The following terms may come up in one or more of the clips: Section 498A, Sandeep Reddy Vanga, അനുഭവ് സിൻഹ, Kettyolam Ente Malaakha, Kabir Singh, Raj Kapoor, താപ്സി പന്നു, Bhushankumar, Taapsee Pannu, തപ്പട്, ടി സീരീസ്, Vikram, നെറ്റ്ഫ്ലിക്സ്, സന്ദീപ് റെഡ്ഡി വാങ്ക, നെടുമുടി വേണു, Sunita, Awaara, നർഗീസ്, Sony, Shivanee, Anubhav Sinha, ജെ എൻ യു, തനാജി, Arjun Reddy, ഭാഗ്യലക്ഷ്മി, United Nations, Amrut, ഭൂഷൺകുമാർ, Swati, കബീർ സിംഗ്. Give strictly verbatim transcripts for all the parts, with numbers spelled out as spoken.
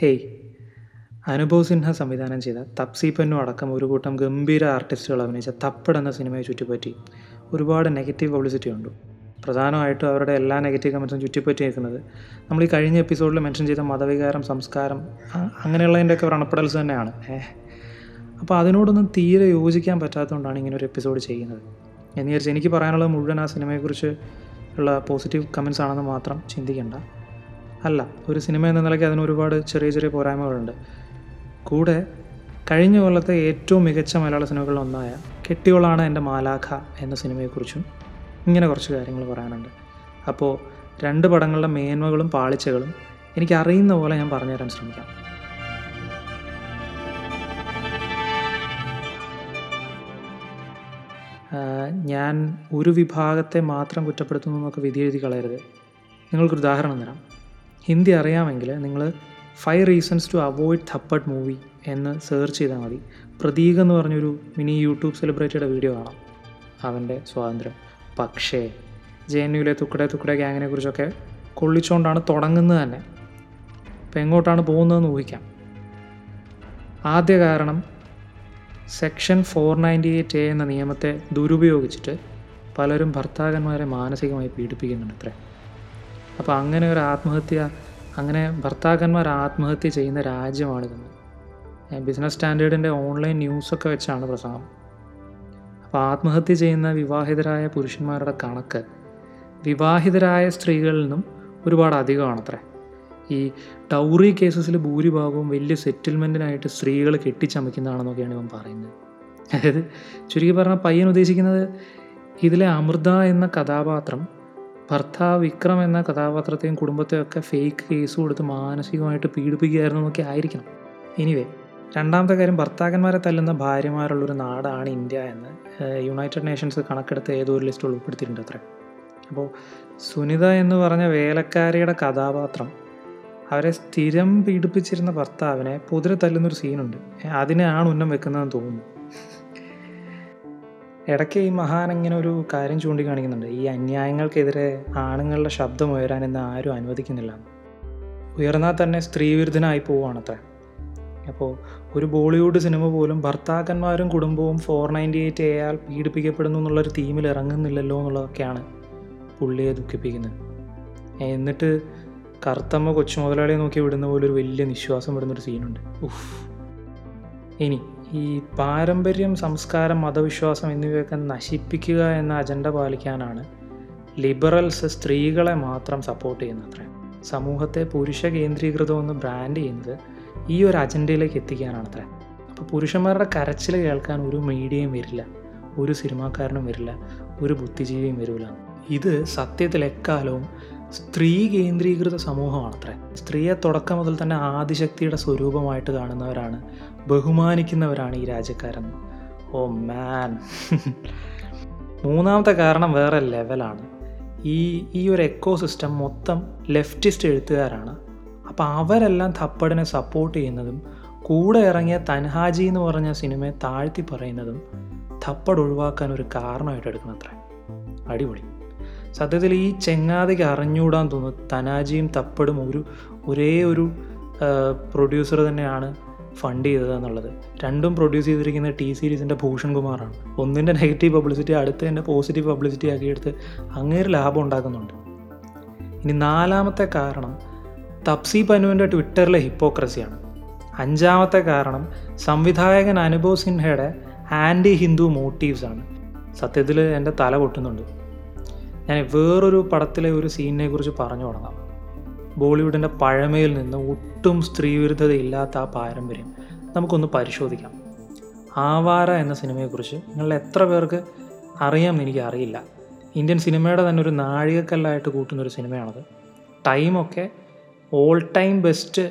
Hey, അനുഭവ് സിൻഹ സംവിധാനം ചെയ്ത താപ്സി പന്നു അടക്കം ഒരു കൂട്ടം ഗംഭീര ആർട്ടിസ്റ്റുകൾ അഭിനയിച്ച തപ്പട് എന്ന സിനിമയെ ചുറ്റിപ്പറ്റി ഒരുപാട് നെഗറ്റീവ് പബ്ലിസിറ്റി ഉണ്ട്. പ്രധാനമായിട്ടും അവരുടെ എല്ലാ നെഗറ്റീവ് കമൻസും ചുറ്റിപ്പറ്റി നിൽക്കുന്നത് നമ്മൾ ഈ കഴിഞ്ഞ എപ്പിസോഡിൽ മെൻഷൻ ചെയ്ത മതവികാരം, സംസ്കാരം, അങ്ങനെയുള്ളതിൻ്റെയൊക്കെ വ്രണപ്പെടൽസ് തന്നെയാണ്. ഏഹ് അപ്പോൾ അതിനോടൊന്നും തീരെ യോജിക്കാൻ പറ്റാത്തതുകൊണ്ടാണ് ഇങ്ങനൊരു എപ്പിസോഡ് ചെയ്യുന്നത് എന്ന് വിചാരിച്ച് എനിക്ക് പറയാനുള്ളത് മുഴുവൻ ആ സിനിമയെക്കുറിച്ച് ഉള്ള പോസിറ്റീവ് കമൻസ് ആണെന്ന് മാത്രം ചിന്തിക്കേണ്ട. അല്ല, ഒരു സിനിമ എന്ന നിലയ്ക്ക് അതിനൊരുപാട് ചെറിയ ചെറിയ പോരായ്മകളുണ്ട്. കൂടെ കഴിഞ്ഞ കൊല്ലത്തെ ഏറ്റവും മികച്ച മലയാള സിനിമകളിലൊന്നായ കെട്ടിയോളാണ് എൻ്റെ മാലാഖ എന്ന സിനിമയെക്കുറിച്ചും ഇങ്ങനെ കുറച്ച് കാര്യങ്ങൾ പറയാനുണ്ട്. അപ്പോൾ രണ്ട് പടങ്ങളുടെ മേന്മകളും പാളിച്ചകളും എനിക്കറിയുന്ന പോലെ ഞാൻ പറഞ്ഞു തരാൻ ശ്രമിക്കാം. ഞാൻ ഒരു വിഭാഗത്തെ മാത്രം കുറ്റപ്പെടുത്തുന്നു എന്നൊക്കെ വിധി എഴുതി കളയരുത്. നിങ്ങൾക്കൊരു ഉദാഹരണം തരാം. ഹിന്ദി അറിയാമെങ്കിൽ നിങ്ങൾ five reasons to avoid Thappad movie എന്ന് സെർച്ച് ചെയ്താൽ മതി. പ്രതീക് എന്ന് പറഞ്ഞൊരു മിനി യൂട്യൂബ് സെലിബ്രിറ്റിയുടെ വീഡിയോ കാണാം, അവൻ്റെ സ്വാതന്ത്ര്യം. പക്ഷേ ജെ എൻ യുവിലെ തുക്കടെ തുക്കടെ ഗ്യാങ്ങിനെക്കുറിച്ചൊക്കെ കൊള്ളിച്ചുകൊണ്ടാണ് തുടങ്ങുന്നത് തന്നെ. ഇപ്പം എങ്ങോട്ടാണ് പോകുന്നതെന്ന് ഊഹിക്കാം. ആദ്യ കാരണം, section four ninety eight A എന്ന നിയമത്തെ ദുരുപയോഗിച്ചിട്ട് പലരും ഭർത്താക്കന്മാരെ മാനസികമായി പീഡിപ്പിക്കുന്നുണ്ട് അത്രേ. അപ്പോൾ അങ്ങനെ ഒരു ആത്മഹത്യ, അങ്ങനെ ഭർത്താക്കന്മാർ ആത്മഹത്യ ചെയ്യുന്ന രാജ്യമാണിതെന്ന് ബിസിനസ് സ്റ്റാൻഡേർഡിൻ്റെ ഓൺലൈൻ ന്യൂസൊക്കെ വെച്ചാണ് പ്രസംഗം. അപ്പോൾ ആത്മഹത്യ ചെയ്യുന്ന വിവാഹിതരായ പുരുഷന്മാരുടെ കണക്ക് വിവാഹിതരായ സ്ത്രീകളിൽ നിന്നും ഒരുപാട് അധികമാണത്രേ. ഈ ഡൗറി കേസസിൽ ഭൂരിഭാഗവും വലിയ സെറ്റിൽമെൻറ്റിനായിട്ട് സ്ത്രീകൾ കെട്ടിച്ചമയ്ക്കുന്നതാണെന്നൊക്കെയാണ് ഇവൻ പറയുന്നത്. അതായത് ചുരുക്കി പറഞ്ഞാൽ പയ്യൻ ഉദ്ദേശിക്കുന്നത്, ഇതിലെ അമൃത എന്ന കഥാപാത്രം ഭർത്താവ് വിക്രം എന്ന കഥാപാത്രത്തെയും കുടുംബത്തെയൊക്കെ ഫേക്ക് കേസ് കൊടുത്ത് മാനസികമായിട്ട് പീഡിപ്പിക്കുകയായിരുന്നു എന്നൊക്കെ ആയിരിക്കണം. എനിവേ, രണ്ടാമത്തെ കാര്യം, ഭർത്താക്കന്മാരെ തല്ലുന്ന ഭാര്യമാരുള്ളൊരു നാടാണ് ഇന്ത്യ എന്ന് യുണൈറ്റഡ് നേഷൻസ് കണക്കെടുത്ത് ഏതൊരു ലിസ്റ്റിൽ ഉൾപ്പെടുത്തിയിട്ടുണ്ട് അത്രേ. അപ്പോൾ സുനിത എന്ന് പറഞ്ഞ വേലക്കാരിയുടെ കഥാപാത്രം അവരെ സ്ഥിരം പീഡിപ്പിച്ചിരുന്ന ഭർത്താവിനെ പൊതുരെ തല്ലുന്നൊരു സീനുണ്ട്. അതിനെയാണ് ഉന്നം വെക്കുന്നതെന്ന് തോന്നുന്നു. ഇടയ്ക്ക് ഈ മഹാൻ ഇങ്ങനെ ഒരു കാര്യം ചൂണ്ടിക്കാണിക്കുന്നുണ്ട്, ഈ അന്യായങ്ങൾക്കെതിരെ ആണുങ്ങളുടെ ശബ്ദം ഉയരാൻ ഇന്ന് ആരും അനുവദിക്കുന്നില്ല. ഉയർന്നാൽ തന്നെ സ്ത്രീവിരുദ്ധനായി പോവുകയാണത്രേ. അപ്പോൾ ഒരു ബോളിവുഡ് സിനിമ പോലും ഭർത്താക്കന്മാരും കുടുംബവും ഫോർ നയൻറ്റി എയ്റ്റ് എയാൽ പീഡിപ്പിക്കപ്പെടുന്നു എന്നുള്ളൊരു തീമിൽ ഇറങ്ങുന്നില്ലല്ലോ എന്നുള്ളതൊക്കെയാണ് പുള്ളിയെ ദുഃഖിപ്പിക്കുന്നത്. എന്നിട്ട് കറുത്തമ്മ കൊച്ചു മുതലാളിയെ നോക്കി വിടുന്ന പോലൊരു വലിയ നിശ്വാസം വിടുന്നൊരു സീനുണ്ട്. ഉഫ്. ഇനി ഈ പാരമ്പര്യം, സംസ്കാരം, മതവിശ്വാസം എന്നിവയൊക്കെ നശിപ്പിക്കുക എന്ന അജണ്ട പാലിക്കാനാണ് ലിബറൽസ് സ്ത്രീകളെ മാത്രം സപ്പോർട്ട് ചെയ്യുന്നത്ര. സമൂഹത്തെ പുരുഷ കേന്ദ്രീകൃതമെന്ന് ബ്രാൻഡ് ചെയ്യുന്നത് ഈ ഒരു അജണ്ടയിലേക്ക് എത്തിക്കാനാണത്ര. അപ്പോൾ പുരുഷന്മാരുടെ കരച്ചിൽ കേൾക്കാൻ ഒരു മീഡിയയും വരില്ല, ഒരു സിനിമാക്കാരനും വരില്ല, ഒരു ബുദ്ധിജീവിയും വരില്ല. ഇത് സത്യത്തിൽ എക്കാലവും സ്ത്രീ കേന്ദ്രീകൃത സമൂഹമാണത്രേ. സ്ത്രീയെ തുടക്കം മുതൽ തന്നെ ആദിശക്തിയുടെ സ്വരൂപമായിട്ട് കാണുന്നവരാണ്, ബഹുമാനിക്കുന്നവരാണ് ഈ രാജ്യക്കാരെന്ന്. ഓ മാൻ. മൂന്നാമത്തെ കാരണം വേറെ ലെവലാണ്. ഈ ഈ ഒരു എക്കോ സിസ്റ്റം മൊത്തം ലെഫ്റ്റിസ്റ്റ് എഴുത്തുകാരാണ്. അപ്പോൾ അവരെല്ലാം തപ്പടിനെ സപ്പോർട്ട് ചെയ്യുന്നതും കൂടെ ഇറങ്ങിയ തനാജി എന്ന് പറഞ്ഞ സിനിമയെ താഴ്ത്തി പറയുന്നതും തപ്പട് ഒഴിവാക്കാൻ ഒരു കാരണമായിട്ട് എടുക്കണത്രേ. അടിപൊളി. സത്യത്തിൽ ഈ ചെങ്ങാതിക്ക് അറിഞ്ഞുകൂടാൻ തോന്നുന്നു തനാജിയും തപ്പടും ഒരു ഒരേ ഒരു പ്രൊഡ്യൂസർ തന്നെയാണ് ഫണ്ട് ചെയ്തത് എന്നുള്ളത്. രണ്ടും പ്രൊഡ്യൂസ് ചെയ്തിരിക്കുന്ന ടി സീരീസിൻ്റെ ഭൂഷൺകുമാറാണ്. ഒന്നിൻ്റെ നെഗറ്റീവ് പബ്ലിസിറ്റി അടുത്തതിൻ്റെ പോസിറ്റീവ് പബ്ലിസിറ്റി ആക്കിയെടുത്ത് അങ്ങേര് ലാഭം ഉണ്ടാക്കുന്നുണ്ട്. ഇനി നാലാമത്തെ കാരണം താപ്സി പന്നുവിൻ്റെ ട്വിറ്ററിലെ ഹിപ്പോക്രസിയാണ്. അഞ്ചാമത്തെ കാരണം സംവിധായകൻ അനുഭവ് സിൻഹയുടെ ആൻറ്റി ഹിന്ദു മോട്ടീവ്സാണ്. സത്യത്തിൽ എൻ്റെ തല പൊട്ടുന്നുണ്ട്. ഞാൻ വേറൊരു പടത്തിലെ ഒരു സീനിനെ കുറിച്ച് പറഞ്ഞു തുടങ്ങാം. ബോളിവുഡിൻ്റെ പഴമയിൽ നിന്ന് ഒട്ടും സ്ത്രീവിരുദ്ധതയില്ലാത്ത ആ പാരമ്പര്യം നമുക്കൊന്ന് പരിശോധിക്കാം. ആവാര എന്ന സിനിമയെക്കുറിച്ച് നിങ്ങളിൽ എത്ര പേർക്ക് അറിയാമെന്ന് എനിക്കറിയില്ല. ഇന്ത്യൻ സിനിമയുടെ തന്നെ ഒരു നാഴികക്കല്ലായിട്ട് കൂട്ടുന്നൊരു സിനിമയാണത്. ടൈമൊക്കെ ഓൾ ടൈം ബെസ്റ്റ്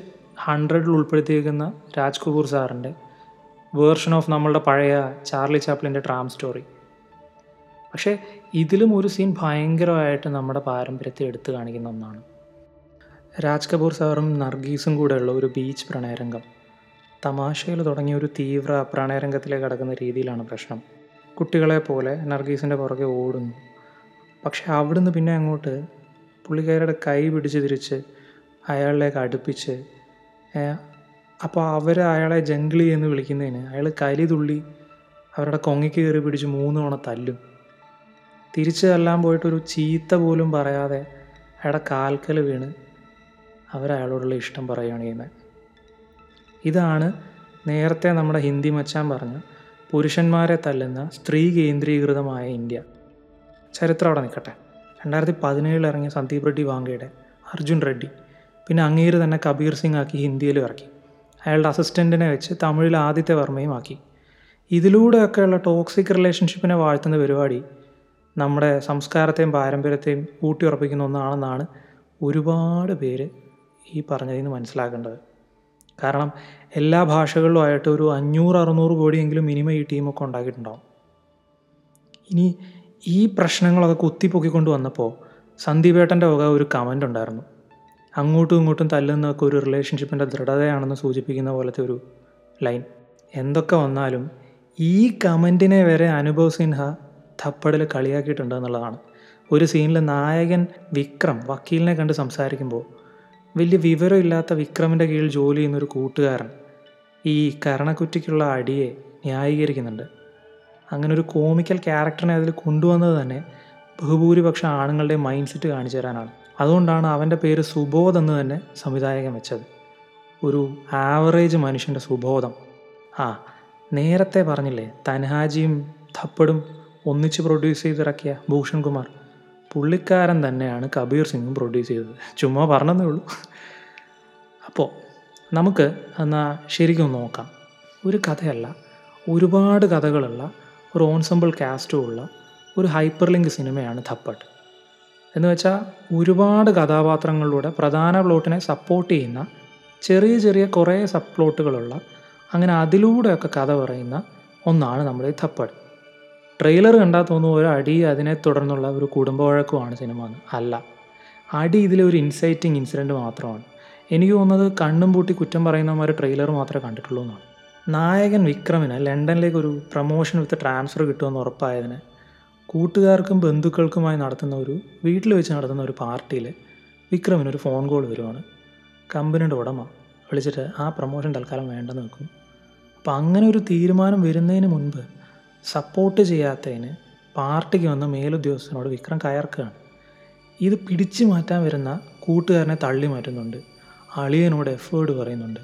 ഹൺഡ്രഡിൽ ഉൾപ്പെടുത്തിയിരിക്കുന്ന രാജ് കപൂർ സാറിൻ്റെ വേർഷൻ ഓഫ് നമ്മളുടെ പഴയ ചാർലി ചാപ്ലിൻ്റെ ട്രാം സ്റ്റോറി. പക്ഷേ ഇതിലും ഒരു സീൻ ഭയങ്കരമായിട്ട് നമ്മുടെ പാരമ്പര്യത്തെ എടുത്തു കാണിക്കുന്ന ഒന്നാണ്. രാജ് കപൂർ സാറും നർഗീസും കൂടെയുള്ള ഒരു ബീച്ച് പ്രണയരംഗം. തമാശയിൽ തുടങ്ങിയ ഒരു തീവ്ര പ്രണയരംഗത്തിലേക്ക് കടക്കുന്ന രീതിയിലാണ് പ്രശ്നം. കുട്ടികളെ പോലെ നർഗീസിൻ്റെ പുറകെ ഓടുന്നു. പക്ഷേ അവിടുന്ന് പിന്നെ അങ്ങോട്ട് പുള്ളിക്കാരുടെ കൈ പിടിച്ച് തിരിച്ച് അയാളിലേക്ക് അടുപ്പിച്ച് അപ്പോൾ അവർ അയാളെ ജംഗ്ലി എന്ന് വിളിക്കുന്നതിന് അയാൾ കലി തുള്ളി അവരുടെ കൊങ്ങിക്ക് കയറി പിടിച്ച് മൂന്ന് തവണ തല്ലും. തിരിച്ച് തല്ലാൻ പോയിട്ടൊരു ചീത്ത പോലും പറയാതെ അയാളുടെ കാൽക്കൽ വീണ് അവരയാളോടുള്ള ഇഷ്ടം പറയുകയാണ് ചെയ്യുന്നത്. ഇതാണ് നേരത്തെ നമ്മുടെ ഹിന്ദി മച്ചാൻ പറഞ്ഞ പുരുഷന്മാരെ തല്ലുന്ന സ്ത്രീ കേന്ദ്രീകൃതമായ ഇന്ത്യ. ചരിത്രം അവിടെ നിൽക്കട്ടെ. രണ്ടായിരത്തി പതിനേഴിൽ ഇറങ്ങിയ സന്ദീപ് റെഡ്ഡി വാങ്കയുടെ അർജുൻ റെഡ്ഡി പിന്നെ അങ്ങേര് തന്നെ കബീർ സിംഗ് ആക്കി ഹിന്ദിയിലും ഇറക്കി. അയാളുടെ അസിസ്റ്റൻറ്റിനെ വെച്ച് തമിഴിൽ ആദിത്യ വർമ്മയും ആക്കി. ഇതിലൂടെയൊക്കെയുള്ള ടോക്സിക് റിലേഷൻഷിപ്പിനെ വാഴ്ത്തുന്ന പരിപാടി നമ്മുടെ സംസ്കാരത്തെയും പാരമ്പര്യത്തെയും ഊട്ടിയുറപ്പിക്കുന്ന ഒന്നാണെന്നാണ് ഒരുപാട് പേര് ഈ പറഞ്ഞതിൽ നിന്ന് മനസ്സിലാക്കേണ്ടത്. കാരണം എല്ലാ ഭാഷകളിലുമായിട്ട് ഒരു അഞ്ഞൂറ് അറുന്നൂറ് കോടിയെങ്കിലും മിനിമം ഈ ടീമൊക്കെ ഉണ്ടാക്കിയിട്ടുണ്ടാവും. ഇനി ഈ പ്രശ്നങ്ങളൊക്കെ കുത്തിപ്പൊക്കിക്കൊണ്ട് വന്നപ്പോൾ സന്ദീപേട്ടൻ്റെ വക ഒരു കമൻ്റ് ഉണ്ടായിരുന്നു. അങ്ങോട്ടും ഇങ്ങോട്ടും തല്ലുന്നതൊക്കെ ഒരു റിലേഷൻഷിപ്പിൻ്റെ ദൃഢതയാണെന്ന് സൂചിപ്പിക്കുന്ന പോലത്തെ ഒരു ലൈൻ. എന്തൊക്കെ വന്നാലും ഈ കമൻറ്റിനെ വരെ അനുഭവ് സിൻഹ തപ്പടിൽ കളിയാക്കിയിട്ടുണ്ട് എന്നുള്ളതാണ്. ഒരു സീനിൽ നായകൻ വിക്രം വക്കീലിനെ കണ്ട് സംസാരിക്കുമ്പോൾ വലിയ വിവരമില്ലാത്ത വിക്രമിൻ്റെ കീഴിൽ ജോലി ചെയ്യുന്നൊരു കൂട്ടുകാരൻ ഈ കരണക്കുറ്റിക്കുള്ള അടിയെ ന്യായീകരിക്കുന്നുണ്ട്. അങ്ങനെ ഒരു കോമിക്കൽ ക്യാരക്ടറിനെ അതിൽ കൊണ്ടുവന്നത് തന്നെ ബഹുഭൂരിപക്ഷം ആണുങ്ങളുടെ മൈൻഡ് സെറ്റ് കാണിച്ചു തരാനാണ്. അതുകൊണ്ടാണ് അവൻ്റെ പേര് സുബോധ് എന്ന് തന്നെ സംവിധായകൻ വെച്ചത്. ഒരു ആവറേജ് മനുഷ്യൻ്റെ സുബോധം. ആ നേരത്തെ പറഞ്ഞില്ലേ തനാജിയും ഥപ്പടും ഒന്നിച്ച് പ്രൊഡ്യൂസ് ചെയ്തിറക്കിയ ഭൂഷൺകുമാർ, പുള്ളിക്കാരൻ തന്നെയാണ് കബീർ സിംഗും പ്രൊഡ്യൂസ് ചെയ്തത്. ചുമ്മാ പറഞ്ഞതേ ഉള്ളൂ. അപ്പോൾ നമുക്ക് എന്നാൽ ശരിക്കും നോക്കാം. ഒരു കഥയല്ല, ഒരുപാട് കഥകളുള്ള ഒരു ഓൺസെമ്പിൾ കാസ്റ്റുമുള്ള ഒരു ഹൈപ്പർ ലിങ്ക് സിനിമയാണ് ഥപ്പഡ്. എന്ന് വെച്ചാൽ ഒരുപാട് കഥാപാത്രങ്ങളിലൂടെ പ്രധാന പ്ലോട്ടിനെ സപ്പോർട്ട് ചെയ്യുന്ന ചെറിയ ചെറിയ കുറേ സബ് പ്ലോട്ടുകളുള്ള, അങ്ങനെ അതിലൂടെയൊക്കെ കഥ പറയുന്ന ഒന്നാണ് നമ്മുടെ ഈ ഥപ്പഡ്. ട്രെയിലർ കണ്ടാൽ തോന്നുന്ന ഒരു അടി അതിനെ തുടർന്നുള്ള ഒരു കുടുംബ വഴക്കുമാണ് സിനിമ എന്ന്. അല്ല, അടി ഇതിലൊരു ഇൻസൈറ്റിങ് ഇൻസിഡൻറ്റ് മാത്രമാണ്. എനിക്ക് തോന്നുന്നത് കണ്ണും പൂട്ടി കുറ്റം പറയുന്നവന്മാർ ട്രെയിലർ മാത്രമേ കണ്ടിട്ടുള്ളൂ എന്നാണ്. നായകൻ വിക്രമിന് ലണ്ടനിലേക്ക് ഒരു പ്രൊമോഷൻ വിത്ത് ട്രാൻസ്ഫർ കിട്ടുമെന്ന് ഉറപ്പായതിന് കൂട്ടുകാർക്കും ബന്ധുക്കൾക്കുമായി നടത്തുന്ന ഒരു വീട്ടിൽ വെച്ച് നടത്തുന്ന ഒരു പാർട്ടിയിൽ വിക്രമിനൊരു ഫോൺ കോൾ വരുവാണ്. കമ്പനിയുടെ ഉടമ വിളിച്ചിട്ട് ആ പ്രൊമോഷൻ തൽക്കാലം വേണ്ടെന്ന് വെക്കും. അപ്പോൾ അങ്ങനെ ഒരു തീരുമാനം വരുന്നതിന് മുൻപ് സപ്പോർട്ട് ചെയ്യാത്തതിന് പാർട്ടിക്ക് വന്ന മേലുദ്യോഗസ്ഥനോട് വിക്രം കയർക്കുകയാണ്. ഇത് പിടിച്ചു മാറ്റാൻ വരുന്ന കൂട്ടുകാരനെ തള്ളി മാറ്റുന്നുണ്ട്, അളിയനോട് എഫേർഡ് പറയുന്നുണ്ട്.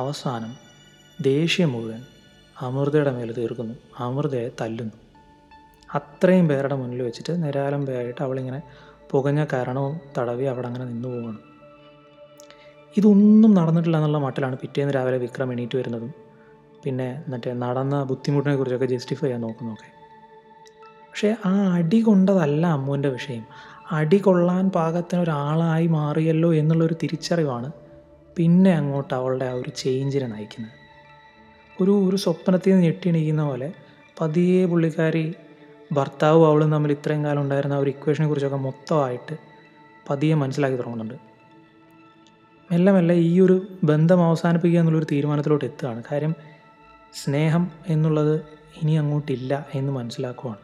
അവസാനം ദേഷ്യം മുഴുവൻ അമൃതയുടെ മേൽ തീർക്കുന്നു, അമൃതയെ തല്ലുന്നു. അത്രയും പേരുടെ മുന്നിൽ വെച്ചിട്ട് നിരാലംബയായിട്ട് അവളിങ്ങനെ പുകഞ്ഞ കരണവും തടവി അവിടെ അങ്ങനെ നിന്നു പോവുകയാണ്. ഇതൊന്നും നടന്നിട്ടില്ല എന്നുള്ള മട്ടിലാണ് പിറ്റേന്ന് രാവിലെ വിക്രം എണീറ്റ് വരുന്നതും പിന്നെ മറ്റേ നടന്ന ബുദ്ധിമുട്ടിനെ കുറിച്ചൊക്കെ ജസ്റ്റിഫൈ ചെയ്യാൻ നോക്കുന്നൊക്കെ. പക്ഷേ ആ അടി കൊണ്ടതല്ല അമ്മുവിൻ്റെ വിഷയം. അടി കൊള്ളാൻ പാകത്തിനൊരാളായി മാറിയല്ലോ എന്നുള്ളൊരു തിരിച്ചറിവാണ് പിന്നെ അങ്ങോട്ട് അവളുടെ ആ ഒരു ചേഞ്ചിനെ നയിക്കുന്നത്. ഒരു ഒരു സ്വപ്നത്തിൽ നിന്ന് ഞെട്ടിണിക്കുന്ന പോലെ പതിയെ പുള്ളിക്കാരി ഭർത്താവും അവളും തമ്മിൽ ഇത്രയും കാലം ഉണ്ടായിരുന്ന ആ ഒരു ഇക്വേഷനെ കുറിച്ചൊക്കെ മൊത്തമായിട്ട് പതിയെ മനസ്സിലാക്കി തുടങ്ങുന്നുണ്ട്. മെല്ലെ മെല്ലെ ഈ ഒരു ബന്ധം അവസാനിപ്പിക്കുക എന്നുള്ളൊരു തീരുമാനത്തിലോട്ട് എത്തുകയാണ്. കാര്യം സ്നേഹം എന്നുള്ളത് ഇനി അങ്ങോട്ടില്ല എന്ന് മനസ്സിലാക്കുകയാണ്.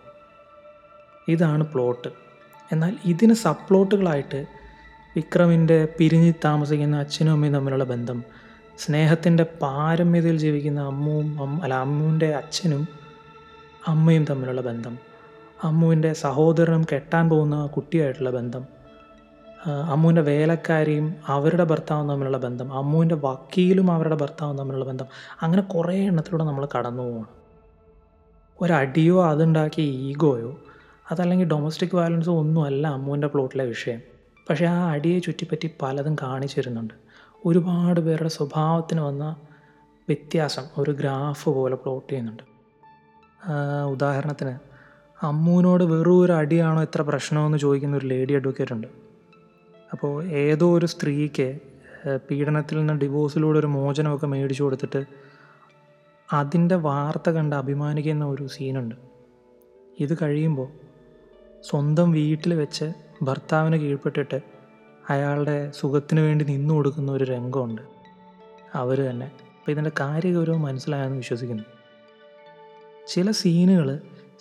ഇതാണ് പ്ലോട്ട്. എന്നാൽ ഇതിന് സബ്പ്ലോട്ടുകളായിട്ട് വിക്രമിൻ്റെ പിരിഞ്ഞ് താമസിക്കുന്ന അച്ഛനും അമ്മയും തമ്മിലുള്ള ബന്ധം, സ്നേഹത്തിൻ്റെ പാരമ്യതയിൽ ജീവിക്കുന്ന അമ്മുവും അല്ല അമ്മുവിൻ്റെ അച്ഛനും അമ്മയും തമ്മിലുള്ള ബന്ധം, അമ്മുവിൻ്റെ സഹോദരനും കെട്ടാൻ പോകുന്ന കുട്ടിയായിട്ടുള്ള ബന്ധം, അമ്മുവിൻ്റെ വേലക്കാരിയും അവരുടെ ഭർത്താവും തമ്മിലുള്ള ബന്ധം, അമ്മുവിൻ്റെ വക്കീലും അവരുടെ ഭർത്താവും തമ്മിലുള്ള ബന്ധം, അങ്ങനെ കുറേ എണ്ണത്തിലൂടെ നമ്മൾ കടന്നു പോവുകയാണ്. ഒരടിയോ അതുണ്ടാക്കിയ ഈഗോയോ അതല്ലെങ്കിൽ ഡൊമസ്റ്റിക് വയലൻസോ ഒന്നുമല്ല അമ്മുവിൻ്റെ പ്ലോട്ടിലെ വിഷയം. പക്ഷേ ആ അടിയെ ചുറ്റിപ്പറ്റി പലതും കാണിച്ചു തരുന്നുണ്ട്. ഒരുപാട് പേരുടെ സ്വഭാവത്തിന് വന്ന വ്യത്യാസം ഒരു ഗ്രാഫ് പോലെ പ്ലോട്ട് ചെയ്യുന്നുണ്ട്. ഉദാഹരണത്തിന് അമ്മുവിനോട് വെറും ഒരു അടിയാണോ ഇത്ര പ്രശ്നമെന്ന് ചോദിക്കുന്ന ഒരു ലേഡി അഡ്വക്കേറ്റ് ഉണ്ട്. അപ്പോൾ ഏതോ ഒരു സ്ത്രീക്ക് പീഡനത്തിൽ നിന്ന് ഡിവോഴ്സിലൂടെ ഒരു മോചനമൊക്കെ മേടിച്ചു കൊടുത്തിട്ട് അതിൻ്റെ വാർത്ത കണ്ട് അഭിമാനിക്കുന്ന ഒരു സീനുണ്ട്. ഇത് കഴിയുമ്പോൾ സ്വന്തം വീട്ടിൽ വെച്ച് ഭർത്താവിന് കീഴ്പ്പെട്ടിട്ട് അയാളുടെ സുഖത്തിന് വേണ്ടി നിന്നു കൊടുക്കുന്ന ഒരു രംഗമുണ്ട് അവർ തന്നെ. അപ്പോൾ ഇതിൻ്റെ കാര്യഗൗരവം മനസ്സിലായെന്ന് വിശ്വസിക്കുന്നു. ചില സീനുകൾ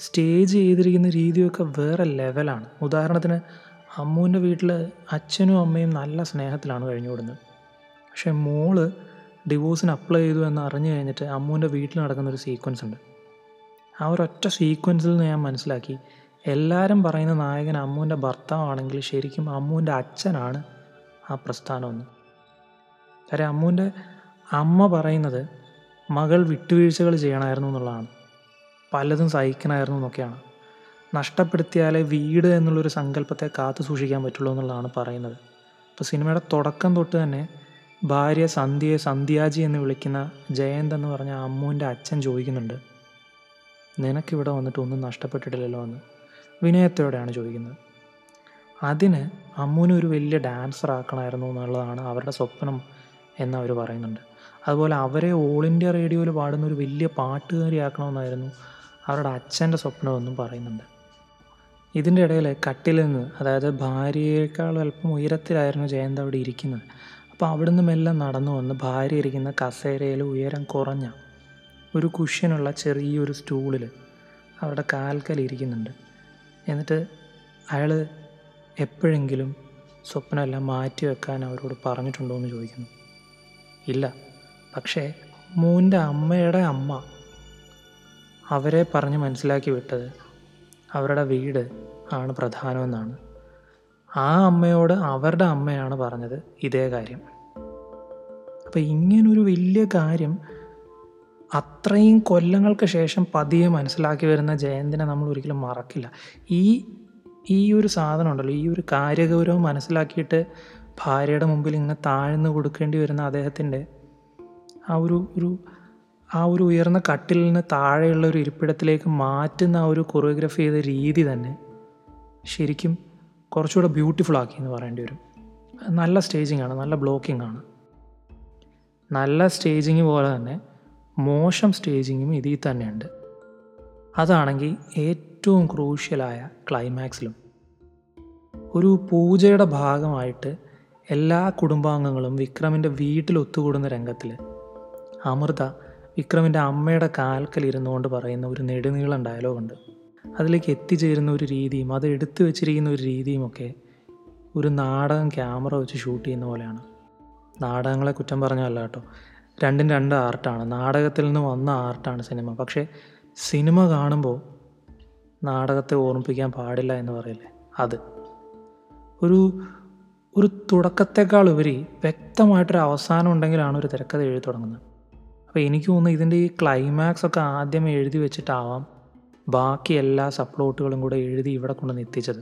സ്റ്റേജ് ചെയ്തിരിക്കുന്ന രീതിയൊക്കെ വേറെ ലെവലാണ്. ഉദാഹരണത്തിന് അമ്മുവിൻ്റെ വീട്ടിൽ അച്ഛനും അമ്മയും നല്ല സ്നേഹത്തിലാണ് കഴിഞ്ഞുകൂടുന്നത്. പക്ഷേ മോള് ഡിവോഴ്സിന് അപ്ലൈ ചെയ്തു എന്ന് അറിഞ്ഞു കഴിഞ്ഞിട്ട് അമ്മുവിൻ്റെ വീട്ടിൽ നടക്കുന്നൊരു സീക്വൻസ് ഉണ്ട്. ആ ഒരൊറ്റ സീക്വൻസിൽ നിന്ന് ഞാൻ മനസ്സിലാക്കി എല്ലാവരും പറയുന്ന നായകൻ അമ്മുവിൻ്റെ ഭർത്താവാണെങ്കിൽ ശരിക്കും അമ്മുവിൻ്റെ അച്ഛനാണ് ആ പ്രസ്ഥാനമെന്ന്. കാര്യം അമ്മുവിൻ്റെ അമ്മ പറയുന്നത് മകൾ വിട്ടുവീഴ്ചകൾ ചെയ്യണമായിരുന്നു എന്നുള്ളതാണ്, പലതും സഹിക്കണമായിരുന്നു എന്നൊക്കെയാണ്, നഷ്ടപ്പെടുത്തിയാലേ വീട് എന്നുള്ളൊരു സങ്കല്പത്തെ കാത്തു സൂക്ഷിക്കാൻ പറ്റുള്ളൂ എന്നുള്ളതാണ് പറയുന്നത്. അപ്പോൾ സിനിമയുടെ തുടക്കം തൊട്ട് തന്നെ ഭാര്യ സന്ധ്യയെ സന്ധ്യാജി എന്ന് വിളിക്കുന്ന ജയന്ത് എന്ന് പറഞ്ഞ അമ്മുവിൻ്റെ അച്ഛൻ ചോദിക്കുന്നുണ്ട്, നിനക്കിവിടെ വന്നിട്ട് ഒന്നും നഷ്ടപ്പെട്ടിട്ടില്ലല്ലോ എന്ന് വിനയത്തോടെയാണ് ചോദിക്കുന്നത്. അതിന് അമ്മുവിനെ ഒരു വലിയ ഡാൻസർ ആക്കണമായിരുന്നു എന്നുള്ളതാണ് അവരുടെ സ്വപ്നം എന്നവർ പറയുന്നുണ്ട്. അതുപോലെ അവരെ ഓൾ ഇന്ത്യ റേഡിയോയിൽ പാടുന്ന ഒരു വലിയ പാട്ടുകാരി ആക്കണമെന്നായിരുന്നു അവരുടെ അച്ഛൻ്റെ സ്വപ്നമെന്നും പറയുന്നുണ്ട്. ഇതിൻ്റെ ഇടയിൽ കട്ടിൽ നിന്ന്, അതായത് ഭാര്യയേക്കാൾ അല്പം ഉയരത്തിലായിരുന്നു ജയന്ത് അവിടെ ഇരിക്കുന്നത്. അപ്പോൾ അവിടുന്ന് മെല്ലെ നടന്നു വന്ന് ഭാര്യ ഇരിക്കുന്ന കസേരയിൽ ഉയരം കുറഞ്ഞ ഒരു കുഷ്യനുള്ള ചെറിയൊരു സ്റ്റൂളിൽ അവരുടെ കാൽക്കൽ ഇരിക്കുന്നുണ്ട്. എന്നിട്ട് അയാൾ എപ്പോഴെങ്കിലും സ്വപ്നമെല്ലാം മാറ്റി വെക്കാൻ അവരോട് പറഞ്ഞിട്ടുണ്ടോ എന്ന് ചോദിക്കുന്നു. ഇല്ല, പക്ഷേ മോൻ്റെ അമ്മയുടെ അമ്മ അവരെ പറഞ്ഞ് മനസ്സിലാക്കി വിട്ടത് അവരുടെ വീട് ആണ് പ്രധാനമെന്നാണ്. ആ അമ്മയോട് അവരുടെ അമ്മയാണ് പറഞ്ഞത് ഇതേ കാര്യം. അപ്പം ഇങ്ങനൊരു വലിയ കാര്യം അത്രയും കൊല്ലങ്ങൾക്ക് ശേഷം പതിയെ മനസ്സിലാക്കി വരുന്ന ജയന്തിനെ നമ്മൾ ഒരിക്കലും മറക്കില്ല. ഈ ഈ ഒരു സാധനം ഉണ്ടല്ലോ, ഈ ഒരു കാര്യഗൗരവം മനസ്സിലാക്കിയിട്ട് ഭാര്യയുടെ മുമ്പിൽ ഇങ്ങനെ താഴ്ന്നു കൊടുക്കേണ്ടി വരുന്ന അദ്ദേഹത്തിൻ്റെ ആ ഒരു ഒരു ആ ഒരു ഉയർന്ന കട്ടിലിൽ നിന്ന് താഴെയുള്ള ഒരു ഇരിപ്പിടത്തിലേക്ക് മാറ്റുന്ന ആ ഒരു കൊറിയോഗ്രാഫി ചെയ്ത രീതി തന്നെ ശരിക്കും കുറച്ചുകൂടെ ബ്യൂട്ടിഫുൾ ആക്കി എന്ന് പറയേണ്ടി വരും. നല്ല സ്റ്റേജിങ് ആണ്, നല്ല ബ്ലോക്കിംഗ് ആണ്. നല്ല സ്റ്റേജിങ് പോലെ തന്നെ മോശം സ്റ്റേജിങ്ങും ഇതിൽ തന്നെയുണ്ട്. അതാണെങ്കിൽ ഏറ്റവും ക്രൂഷ്യലായ ക്ലൈമാക്സിലും ഒരു പൂജയുടെ ഭാഗമായിട്ട് എല്ലാ കുടുംബാംഗങ്ങളും വിക്രമിൻ്റെ വീട്ടിൽ ഒത്തുകൂടുന്ന രംഗത്തിൽ അമൃത വിക്രമിൻ്റെ അമ്മയുടെ കാൽക്കൽ ഇരുന്നുകൊണ്ട് പറയുന്ന ഒരു നെടുനീളം ഡയലോഗുണ്ട്. അതിലേക്ക് എത്തിച്ചേരുന്ന ഒരു രീതിയും അത് എടുത്തു വെച്ചിരിക്കുന്ന ഒരു രീതിയുമൊക്കെ ഒരു നാടകം ക്യാമറ വെച്ച് ഷൂട്ട് ചെയ്യുന്ന പോലെയാണ്. നാടകങ്ങളെ കുറ്റം പറഞ്ഞല്ല കേട്ടോ, രണ്ടും രണ്ട് ആർട്ടാണ്, നാടകത്തിൽ നിന്ന് വന്ന ആർട്ടാണ് സിനിമ. പക്ഷേ സിനിമ കാണുമ്പോൾ നാടകത്തെ ഓർമ്മിപ്പിക്കാൻ പാടില്ല എന്ന് പറയില്ലേ, അത് ഒരു ഒരു തുടക്കത്തെക്കാൾ ഉപരി വ്യക്തമായിട്ടൊരു അവസാനം ഉണ്ടെങ്കിലാണ് ഒരു തിരക്കഥ എഴുതി തുടങ്ങുന്നത്. അപ്പോൾ എനിക്ക് തോന്നുന്നു ഇതിൻ്റെ ഈ ക്ലൈമാക്സ് ഒക്കെ ആദ്യം എഴുതി വെച്ചിട്ടാവാം ബാക്കി എല്ലാ സപ്ലോട്ടുകളും കൂടെ എഴുതി ഇവിടെ കൊണ്ടുവന്ന് എത്തിച്ചത്.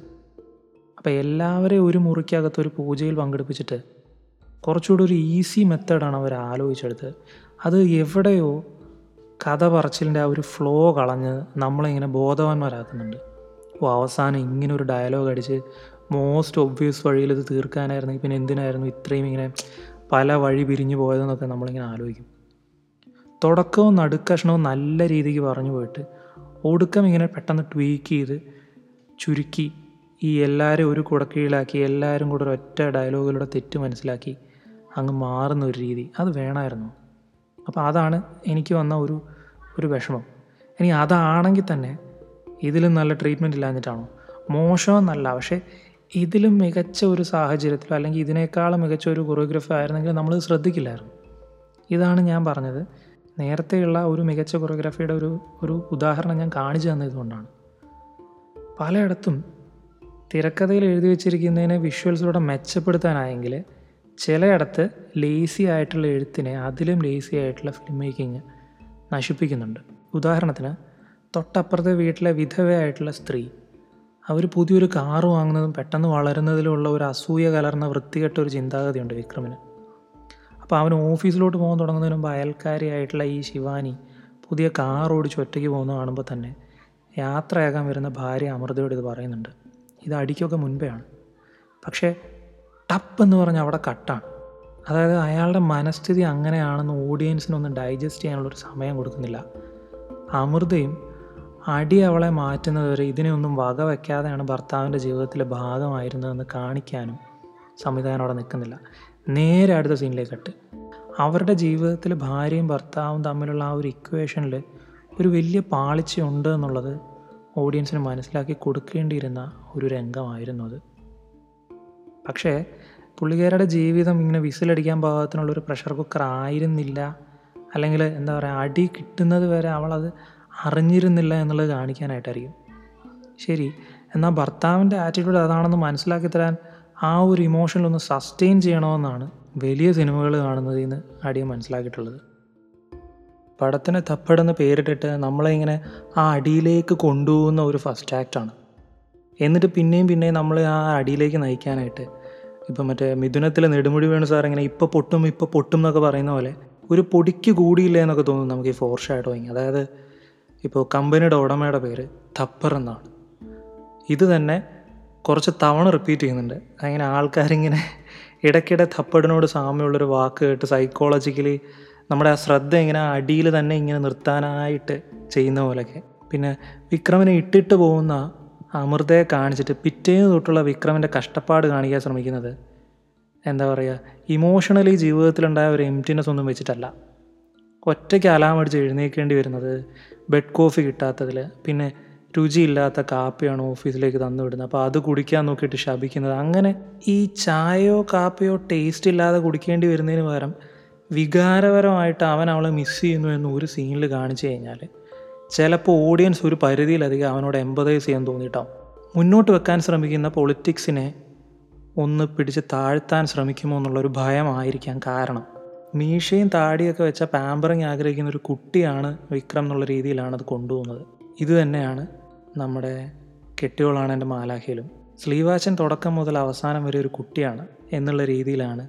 അപ്പോൾ എല്ലാവരെയും ഒരു മുറിക്കകത്ത് ഒരു പൂജയിൽ പങ്കെടുപ്പിച്ചിട്ട് കുറച്ചുകൂടി ഒരു ഈസി മെത്തേഡാണ് അവർ ആലോചിച്ചെടുത്ത് അത് എവിടെയോ കഥ പറച്ചിലിൻ്റെ ആ ഒരു ഫ്ലോ കളഞ്ഞ് നമ്മളിങ്ങനെ ബോധവാന്മാരാക്കുന്നുണ്ട്. അപ്പോൾ അവസാനം ഇങ്ങനെ ഒരു ഡയലോഗ് അടിച്ച് മോസ്റ്റ് ഒബ്വിയസ് വഴിയിൽ ഇത് തീർക്കാനായിരുന്നെങ്കിൽ പിന്നെ എന്തിനായിരുന്നു ഇത്രയും ഇങ്ങനെ പല വഴി പിരിഞ്ഞു പോയതെന്നൊക്കെ നമ്മളിങ്ങനെ ആലോചിക്കും. തുടക്കവും നടുക്കഷണവും നല്ല രീതിക്ക് പറഞ്ഞു പോയിട്ട് ഒടുക്കം ഇങ്ങനെ പെട്ടെന്ന് ട്വീക്ക് ചെയ്ത് ചുരുക്കി ഈ എല്ലാവരും ഒരു കുടക്കീഴിലാക്കി എല്ലാവരും കൂടെ ഒരൊറ്റ ഡയലോഗിലൂടെ തെറ്റ് മനസ്സിലാക്കി അങ്ങ് മാറുന്ന ഒരു രീതി അത് വേണമായിരുന്നു. അപ്പോൾ അതാണ് എനിക്ക് വന്ന ഒരു ഒരു വിഷമം. ഇനി അതാണെങ്കിൽ തന്നെ ഇതിലും നല്ല ട്രീറ്റ്മെൻറ്റ് ഇല്ലാഞ്ഞിട്ടാണോ, മോശമെന്നല്ല, പക്ഷേ ഇതിലും മികച്ച ഒരു സാഹചര്യത്തിലോ അല്ലെങ്കിൽ ഇതിനേക്കാളും മികച്ച ഒരു കൊറിയോഗ്രാഫി ആയിരുന്നെങ്കിൽ നമ്മൾ ശ്രദ്ധിക്കില്ലായിരുന്നു. ഇതാണ് ഞാൻ പറഞ്ഞത്, നേരത്തെയുള്ള ഒരു മികച്ച കൊറിയോഗ്രാഫിയുടെ ഒരു ഒരു ഉദാഹരണം ഞാൻ കാണിച്ചു തന്നതുകൊണ്ടാണ്. പലയിടത്തും തിരക്കഥയിൽ എഴുതി വെച്ചിരിക്കുന്നതിനെ വിഷ്വൽസിലൂടെ മെച്ചപ്പെടുത്താനായെങ്കിൽ ചിലയിടത്ത് ലേസി ആയിട്ടുള്ള എഴുത്തിനെ അതിലും ലേസി ആയിട്ടുള്ള ഫിലിം മേക്കിങ് നശിപ്പിക്കുന്നുണ്ട്. ഉദാഹരണത്തിന് തൊട്ടപ്പുറത്തെ വീട്ടിലെ വിധവയായിട്ടുള്ള സ്ത്രീ അവർ പുതിയൊരു കാറ് വാങ്ങുന്നതും പെട്ടെന്ന് വളരുന്നതിലുള്ള ഒരു അസൂയ കലർന്ന വൃത്തികെട്ട ഒരു ചിന്താഗതിയുണ്ട് വിക്രമിന്. അപ്പോൾ അവൻ ഓഫീസിലോട്ട് പോകാൻ തുടങ്ങുന്നതിന് മുമ്പ് അയൽക്കാരിയായിട്ടുള്ള ഈ ശിവാനി പുതിയ കാർ ഓടിച്ച് ഒറ്റയ്ക്ക് പോകുന്ന കാണുമ്പോൾ തന്നെ യാത്രയാകാൻ വരുന്ന ഭാര്യ അമൃതയോട് ഇത് പറയുന്നുണ്ട്. ഇത് അടിക്കൊക്കെ മുൻപേ ആണ്, പക്ഷേ ടപ്പ് എന്ന് പറഞ്ഞാൽ അവിടെ കട്ടാണ്. അതായത് അയാളുടെ മനസ്ഥിതി അങ്ങനെയാണെന്ന് ഓഡിയൻസിനൊന്ന് ഡൈജസ്റ്റ് ചെയ്യാനുള്ളൊരു സമയം കൊടുക്കുന്നില്ല. അമൃതയും അടി അവളെ മാറ്റുന്നതുവരെ ഇതിനെയൊന്നും വക വയ്ക്കാതെയാണ് ഭർത്താവിൻ്റെ ജീവിതത്തിലെ ഭാഗമായിരുന്നതെന്ന് കാണിക്കാനും സംവിധാനം അവിടെ നിൽക്കുന്നില്ല. നേരെ അടുത്ത സീനിലേക്ക് കട്ട്. അവരുടെ ജീവിതത്തിൽ ഭാര്യയും ഭർത്താവും തമ്മിലുള്ള ആ ഒരു ഇക്വേഷനിൽ ഒരു വലിയ പാളിച്ചയുണ്ട് എന്നുള്ളത് ഓഡിയൻസിന് മനസ്സിലാക്കി കൊടുക്കേണ്ടിയിരുന്ന ഒരു രംഗമായിരുന്നു അത്. പക്ഷേ പുള്ളിക്കാരുടെ ജീവിതം ഇങ്ങനെ വിസിലടിക്കാൻ പാകത്തിനുള്ളൊരു പ്രഷർ കുക്കർ ആയിരുന്നില്ല, അല്ലെങ്കിൽ എന്താ പറയുക, അടി കിട്ടുന്നത് വരെ അവളത് അറിഞ്ഞിരുന്നില്ല എന്നുള്ളത് കാണിക്കാനായിട്ടായിരിക്കും. ശരി, എന്നാൽ ഭർത്താവിൻ്റെ ആറ്റിറ്റ്യൂഡ് അതാണെന്ന് മനസ്സിലാക്കി തരാൻ ആ ഒരു ഇമോഷനിലൊന്ന് സസ്റ്റെയിൻ ചെയ്യണമെന്നാണ് വലിയ സിനിമകൾ കാണുന്നതിൽ നിന്ന് അടിയെ മനസ്സിലാക്കിയിട്ടുള്ളത്. പടത്തിന് തപ്പട് എന്ന് പേരിട്ടിട്ട് നമ്മളെ ഇങ്ങനെ ആ അടിയിലേക്ക് കൊണ്ടുപോകുന്ന ഒരു ഫസ്റ്റ് ആക്റ്റാണ്. എന്നിട്ട് പിന്നെയും പിന്നെയും നമ്മൾ ആ അടിയിലേക്ക് നയിക്കാനായിട്ട്, ഇപ്പം മറ്റേ മിഥുനത്തിലെ നെടുമുടി വേണു സാർ ഇങ്ങനെ ഇപ്പോൾ പൊട്ടും ഇപ്പോൾ പൊട്ടും എന്നൊക്കെ പറയുന്ന പോലെ ഒരു പൊടിക്ക് കൂടിയില്ല എന്നൊക്കെ തോന്നുന്നു നമുക്ക് ഈ ഫോർ ഷാഡോയിങ്. അതായത് ഇപ്പോൾ കമ്പനിയുടെ ഉടമയുടെ പേര് തപ്പർ എന്നാണ്. ഇത് തന്നെ കുറച്ച് തവണ റിപ്പീറ്റ് ചെയ്യുന്നുണ്ട്. അങ്ങനെ ആൾക്കാരിങ്ങനെ ഇടയ്ക്കിടെ തപ്പടിനോട് സാമ്യമുള്ളൊരു വാക്ക് കേട്ട് സൈക്കോളജിക്കലി നമ്മുടെ ആ ശ്രദ്ധ ഇങ്ങനെ അടിയിൽ തന്നെ ഇങ്ങനെ നിർത്താനായിട്ട് ചെയ്യുന്ന പോലെയൊക്കെ. പിന്നെ വിക്രമിനെ ഇട്ടിട്ട് പോകുന്ന അമൃതയെ കാണിച്ചിട്ട് പിറ്റേന്ന് തൊട്ടുള്ള വിക്രമിൻ്റെ കഷ്ടപ്പാട് കാണിക്കാൻ ശ്രമിക്കുന്നത് എന്താ പറയുക, ഇമോഷണലി ജീവിതത്തിലുണ്ടായ ഒരു എംറ്റിനെസ് ഒന്നും വെച്ചിട്ടല്ല. ഒറ്റയ്ക്ക് അലാമടിച്ച് എഴുന്നേൽക്കേണ്ടി വരുന്നത്, ബെഡ് കോഫി കിട്ടാത്തതിൽ, പിന്നെ രുചിയില്ലാത്ത കാപ്പിയാണ് ഓഫീസിലേക്ക് തന്നു വിടുന്നത്, അപ്പോൾ അത് കുടിക്കാൻ നോക്കിയിട്ട് ശപിക്കുന്നത്. അങ്ങനെ ഈ ചായയോ കാപ്പിയോ ടേസ്റ്റ് ഇല്ലാതെ കുടിക്കേണ്ടി വരുന്നതിന് പകരം വികാരപരമായിട്ട് അവൻ അവളെ മിസ് ചെയ്യുന്നു എന്ന് ഒരു സീനിൽ കാണിച്ചു കഴിഞ്ഞാൽ ചിലപ്പോൾ ഓഡിയൻസ് ഒരു പരിധിയിലധികം അവനോട് എമ്പതൈസ് ചെയ്യാൻ തോന്നിയിട്ടാവും. മുന്നോട്ട് വെക്കാൻ ശ്രമിക്കുന്ന പൊളിറ്റിക്സിനെ ഒന്ന് പിടിച്ച് താഴ്ത്താൻ ശ്രമിക്കുമോ എന്നുള്ളൊരു ഭയമായിരിക്കാം കാരണം. മീശയും താടിയൊക്കെ വെച്ച പാമ്പറിങ് ആഗ്രഹിക്കുന്ന ഒരു കുട്ടിയാണ് വിക്രം എന്നുള്ള രീതിയിലാണ് അത് കൊണ്ടുപോകുന്നത്. ഇത് തന്നെയാണ് നമ്മുടെ കെട്ടിയോളാണ് എൻ്റെ മാലാഖയിലും. സ്ലീവാച്ചൻ തുടക്കം മുതൽ അവസാനം വരെ ഒരു കുട്ടിയാണ് എന്നുള്ള രീതിയിലാണ്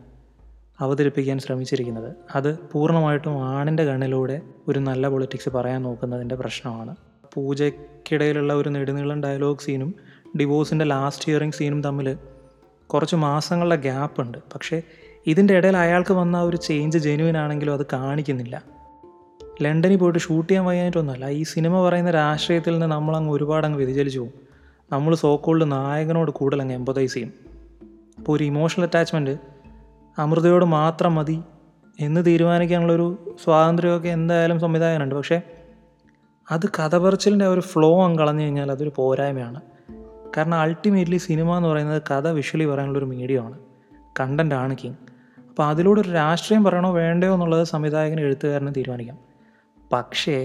അവതരിപ്പിക്കാൻ ശ്രമിച്ചിരിക്കുന്നത്. അത് പൂർണ്ണമായിട്ടും ആണിൻ്റെ കണ്ണിലൂടെ ഒരു നല്ല പൊളിറ്റിക്സ് പറയാൻ നോക്കുന്നതിൻ്റെ പ്രശ്നമാണ്. പൂജയ്ക്കിടയിലുള്ള ഒരു നെടുനീളം ഡയലോഗ് സീനും ഡിവോഴ്സിൻ്റെ ലാസ്റ്റ് ഹിയറിംഗ് സീനും തമ്മിൽ കുറച്ച് മാസങ്ങളുടെ ഗ്യാപ്പുണ്ട്. പക്ഷേ ഇതിൻ്റെ ഇടയിൽ അയാൾക്ക് വന്ന ഒരു ചേഞ്ച് ജെന്യുവിൻ ആണെങ്കിലും അത് കാണിക്കുന്നില്ല. ലണ്ടനിൽ പോയിട്ട് ഷൂട്ട് ചെയ്യാൻ വയ്യാനായിട്ടൊന്നുമല്ല, ഈ സിനിമ പറയുന്ന രാഷ്ട്രീയത്തിൽ നിന്ന് നമ്മളങ്ങ് ഒരുപാടങ്ങ് വ്യതിചലിച്ചു പോകും. നമ്മൾ സോക്കോൾഡ് നായകനോട് കൂടുതൽ അങ്ങ് എമ്പതൈസ് ചെയ്യും. അപ്പോൾ ഒരു ഇമോഷണൽ അറ്റാച്ച്മെൻറ്റ് അമൃതയോട് മാത്രം മതി എന്ന് തീരുമാനിക്കാനുള്ളൊരു സ്വാതന്ത്ര്യമൊക്കെ എന്തായാലും സംവിധായകനുണ്ട്. പക്ഷേ അത് കഥപറച്ചിലിൻ്റെ ഒരു ഫ്ലോ അങ്ങ് കളഞ്ഞു കഴിഞ്ഞാൽ അതൊരു പോരായ്മയാണ്. കാരണം അൾട്ടിമേറ്റ്ലി സിനിമ എന്ന് പറയുന്നത് കഥ വിഷ്വലി പറയാനുള്ളൊരു മീഡിയമാണ്, കണ്ടൻ്റാണ് കിങ്. അപ്പോൾ അതിലൂടെ ഒരു രാഷ്ട്രീയം പറയണോ വേണ്ടയോ എന്നുള്ളത് സംവിധായകന് എഴുത്തുകാരനെ തീരുമാനിക്കാം. പക്ഷേ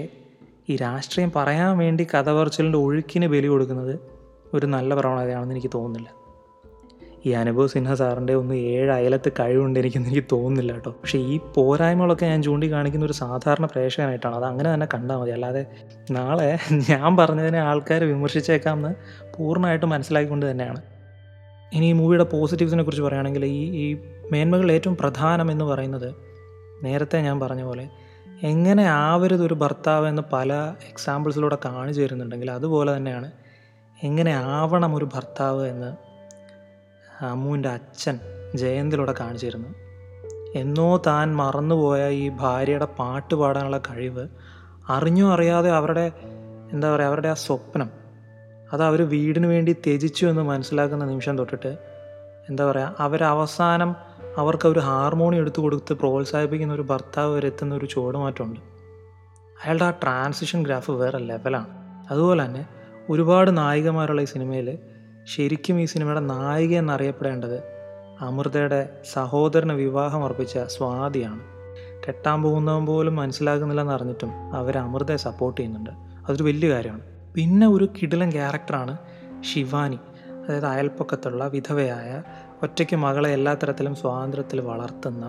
ഈ രാഷ്ട്രീയം പറയാൻ വേണ്ടി കഥ പറച്ചിലിൻ്റെ ഒഴുക്കിന് ബലി കൊടുക്കുന്നത് ഒരു നല്ല പ്രവണതയാണെന്ന് എനിക്ക് തോന്നുന്നില്ല. ഈ അനുഭവ് സിൻഹ സാറിൻ്റെ ഒന്ന് ഏഴ് അയലത്ത് കഴിവുണ്ടെനിക്കെന്ന് എനിക്ക് തോന്നുന്നില്ല കേട്ടോ. പക്ഷേ ഈ പോരായ്മകളൊക്കെ ഞാൻ ചൂണ്ടിക്കാണിക്കുന്ന ഒരു സാധാരണ പ്രേക്ഷകനായിട്ടാണ്, അത് അങ്ങനെ തന്നെ കണ്ടാൽ മതി. അല്ലാതെ നാളെ ഞാൻ പറഞ്ഞതിനെ ആൾക്കാർ വിമർശിച്ചേക്കാമെന്ന് പൂർണ്ണമായിട്ട് മനസ്സിലാക്കിക്കൊണ്ട് തന്നെയാണ്. ഇനി ഈ മൂവിയുടെ പോസിറ്റീവ്സിനെ കുറിച്ച് പറയുകയാണെങ്കിൽ, ഈ ഈ മേന്മകളിൽ ഏറ്റവും പ്രധാനമെന്ന് പറയുന്നത് നേരത്തെ ഞാൻ പറഞ്ഞ പോലെ എങ്ങനെ ആവരുത് ഒരു ഭർത്താവ് എന്ന് പല എക്സാമ്പിൾസിലൂടെ കാണിച്ചു തരുന്നുണ്ടെങ്കിൽ അതുപോലെ തന്നെയാണ് എങ്ങനെ ആവണം ഒരു ഭർത്താവ് എന്ന് അമ്മുവിൻ്റെ അച്ഛൻ ജയന്തിലൂടെ കാണിച്ചു തരുന്നു. എന്നോ താൻ മറന്നുപോയ ഈ ഭാര്യയുടെ പാട്ട് പാടാനുള്ള കഴിവ് അറിഞ്ഞോ അറിയാതെ അവരുടെ എന്താ പറയുക അവരുടെ ആ സ്വപ്നം അത് അവർ വീടിന് വേണ്ടി ത്യജിച്ചു എന്ന് മനസ്സിലാക്കുന്ന നിമിഷം തൊട്ടിട്ട് എന്താ പറയുക അവരവസാനം അവർക്ക് ഒരു ഹാർമോണിയം എടുത്തു കൊടുത്ത് പ്രോത്സാഹിപ്പിക്കുന്ന ഒരു ഭർത്താവ് വരെ എത്തുന്ന ഒരു ചുവടുമാറ്റമുണ്ട്. അയാളുടെ ആ ട്രാൻസിഷൻ ഗ്രാഫ് വേറെ ലെവലാണ്. അതുപോലെ തന്നെ ഒരുപാട് നായികമാരുള്ള ഈ സിനിമയിൽ ശരിക്കും ഈ സിനിമയുടെ നായിക എന്നറിയപ്പെടേണ്ടത് അമൃതയുടെ സഹോദരന് വിവാഹം അർപ്പിച്ച സ്വാതിയാണ്. കെട്ടാൻ പോകുന്നവൻ പോലും മനസ്സിലാകുന്നില്ലെന്ന് അറിഞ്ഞിട്ടും അവർ അമൃതയെ സപ്പോർട്ട് ചെയ്യുന്നുണ്ട്, അതൊരു വലിയ കാര്യമാണ്. പിന്നെ ഒരു കിടിലൻ ക്യാരക്ടറാണ് ശിവാനി. അതായത് അയൽപ്പക്കത്തുള്ള വിധവയായ ഒറ്റയ്ക്ക് മകളെ എല്ലാ തരത്തിലും സ്വാതന്ത്ര്യത്തിൽ വളർത്തുന്ന,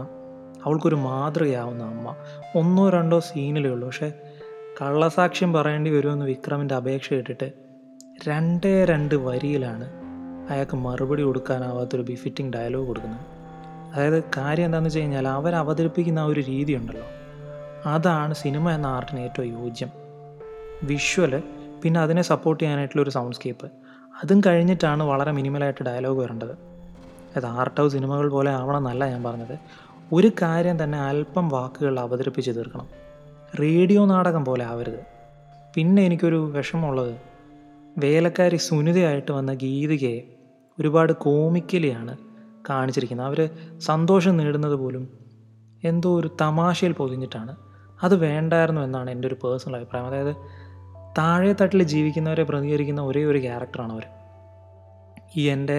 അവൾക്കൊരു മാതൃകയാവുന്ന അമ്മ. ഒന്നോ രണ്ടോ സീനിലേ ഉള്ളൂ, പക്ഷേ കള്ളസാക്ഷ്യം പറയേണ്ടി വരുമെന്ന് വിക്രമിൻ്റെ അപേക്ഷ കേട്ടിട്ട് രണ്ടേ രണ്ട് വരിയിലാണ് അയാൾക്ക് മറുപടി കൊടുക്കാനാവാത്തൊരു ബിഫിറ്റിംഗ് ഡയലോഗ് കൊടുക്കുന്നത്. അതായത് കാര്യം എന്താണെന്ന് വെച്ച് കഴിഞ്ഞാൽ അവർ അവതരിപ്പിക്കുന്ന ആ ഒരു രീതിയുണ്ടല്ലോ, അതാണ് സിനിമ എന്ന ആർട്ടിന് ഏറ്റവും യോജ്യം. വിഷ്വല്, പിന്നെ അതിനെ സപ്പോർട്ട് ചെയ്യാനായിട്ടുള്ളൊരു സൗണ്ട്സ്കേപ്പ്, അതും കഴിഞ്ഞിട്ടാണ് വളരെ മിനിമലായിട്ട് ഡയലോഗ് വരേണ്ടത്. അത് ആർട്ട് ഹൗസ് സിനിമകൾ പോലെ ആവണമെന്നല്ല ഞാൻ പറഞ്ഞത്, ഒരു കാര്യം തന്നെ അല്പം വാക്കുകളിൽ അവതരിപ്പിച്ച് തീർക്കണം, റേഡിയോ നാടകം പോലെ ആവരുത്. പിന്നെ എനിക്കൊരു വിഷമമുള്ളത് വേലക്കാരി സുനിതയായിട്ട് വന്ന ഗീതികയെ ഒരുപാട് കോമിക്കലിയാണ് കാണിച്ചിരിക്കുന്നത്. അവർ സന്തോഷം നേടുന്നത് പോലും എന്തോ ഒരു തമാശയിൽ പൊതിഞ്ഞിട്ടാണ്. അത് വേണ്ടായിരുന്നു എന്നാണ് എൻ്റെ ഒരു പേഴ്സണൽ അഭിപ്രായം. അതായത് താഴെ തട്ടിൽ ജീവിക്കുന്നവരെ പ്രതികരിക്കുന്ന ഒരേ ഒരു ക്യാരക്ടറാണ് അവർ ഈ എൻ്റെ